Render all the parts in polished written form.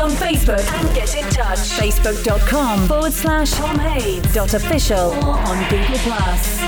on Facebook and get in touch. Facebook.com/TomHades.official or on Google Plus.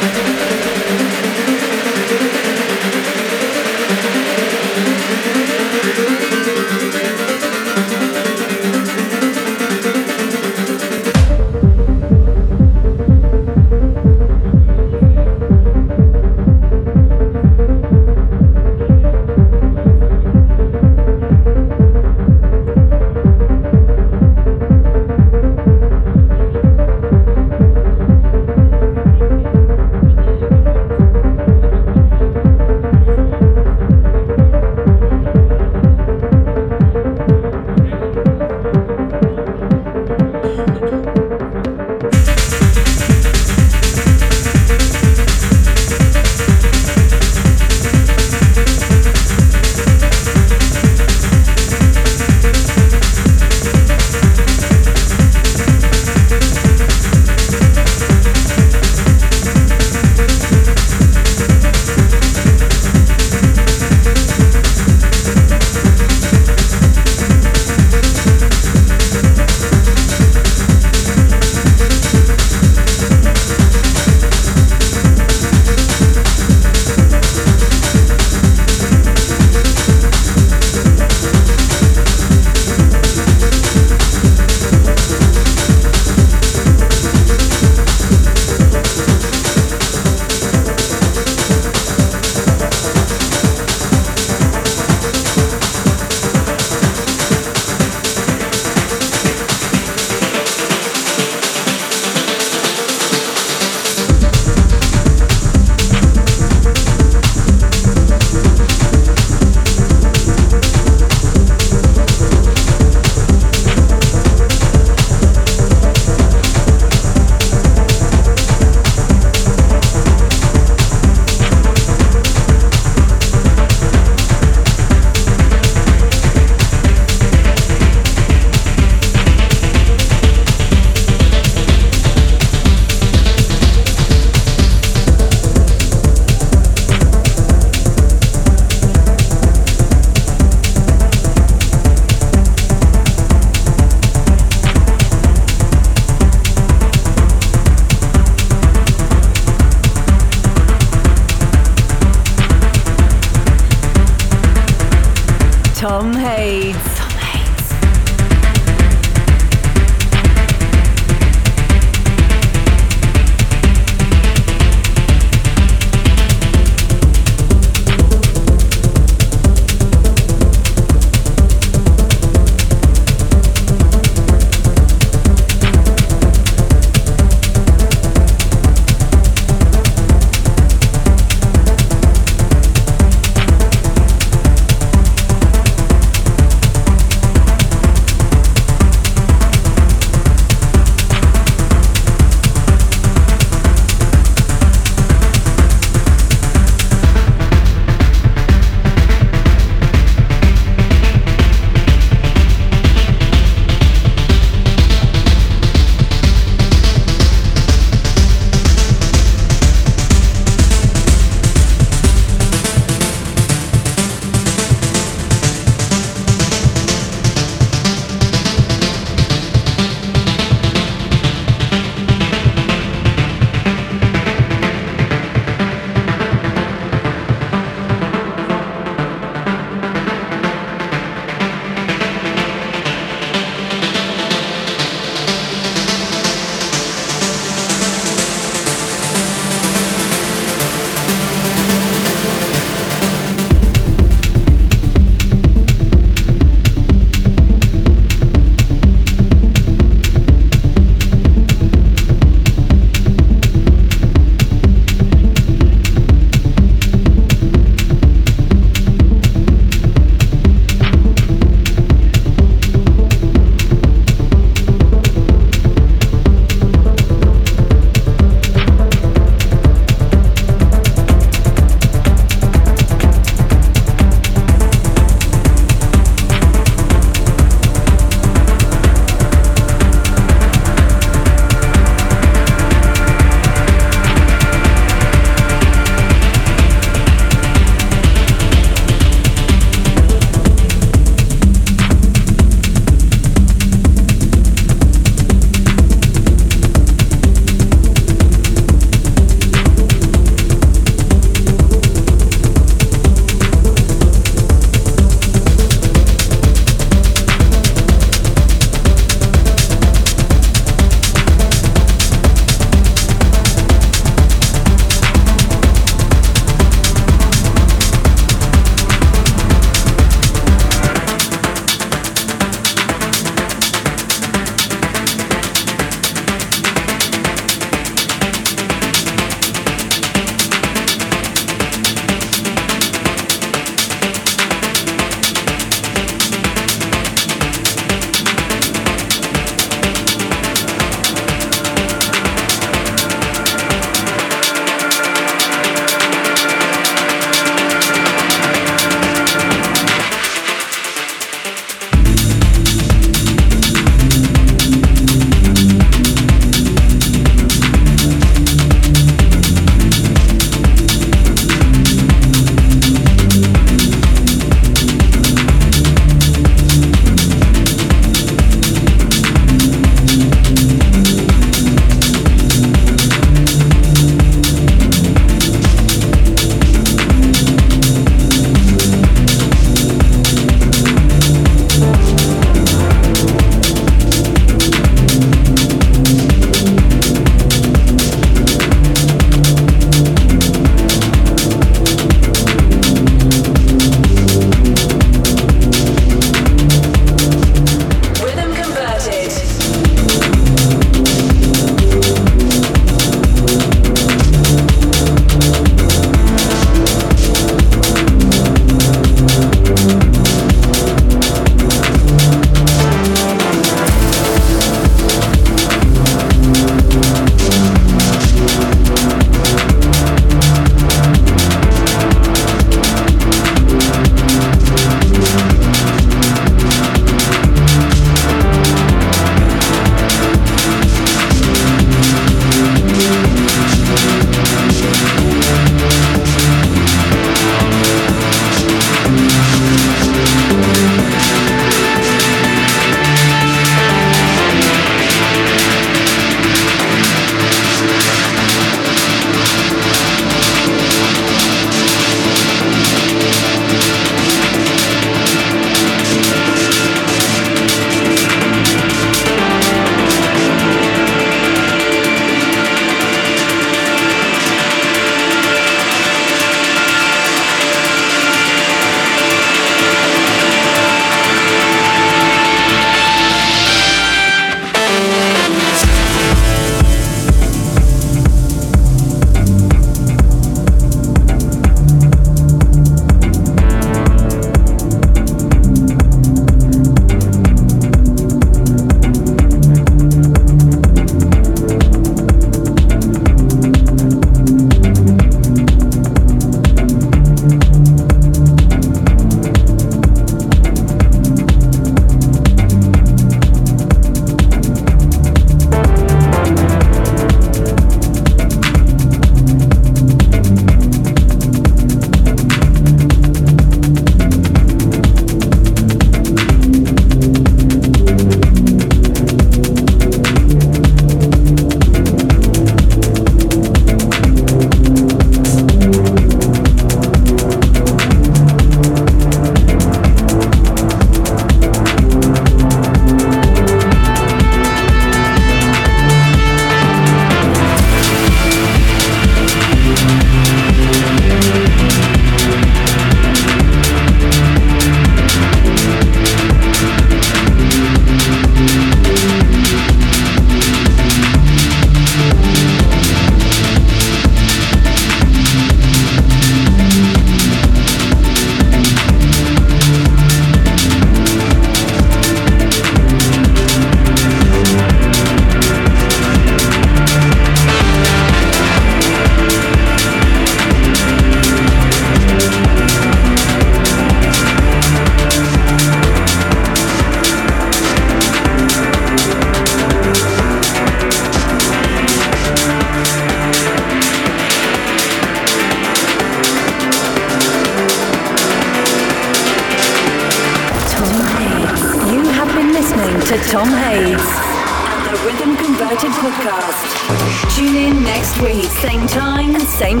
Tom Hades and the Rhythm Converted Podcast. Tune in next week, same time and same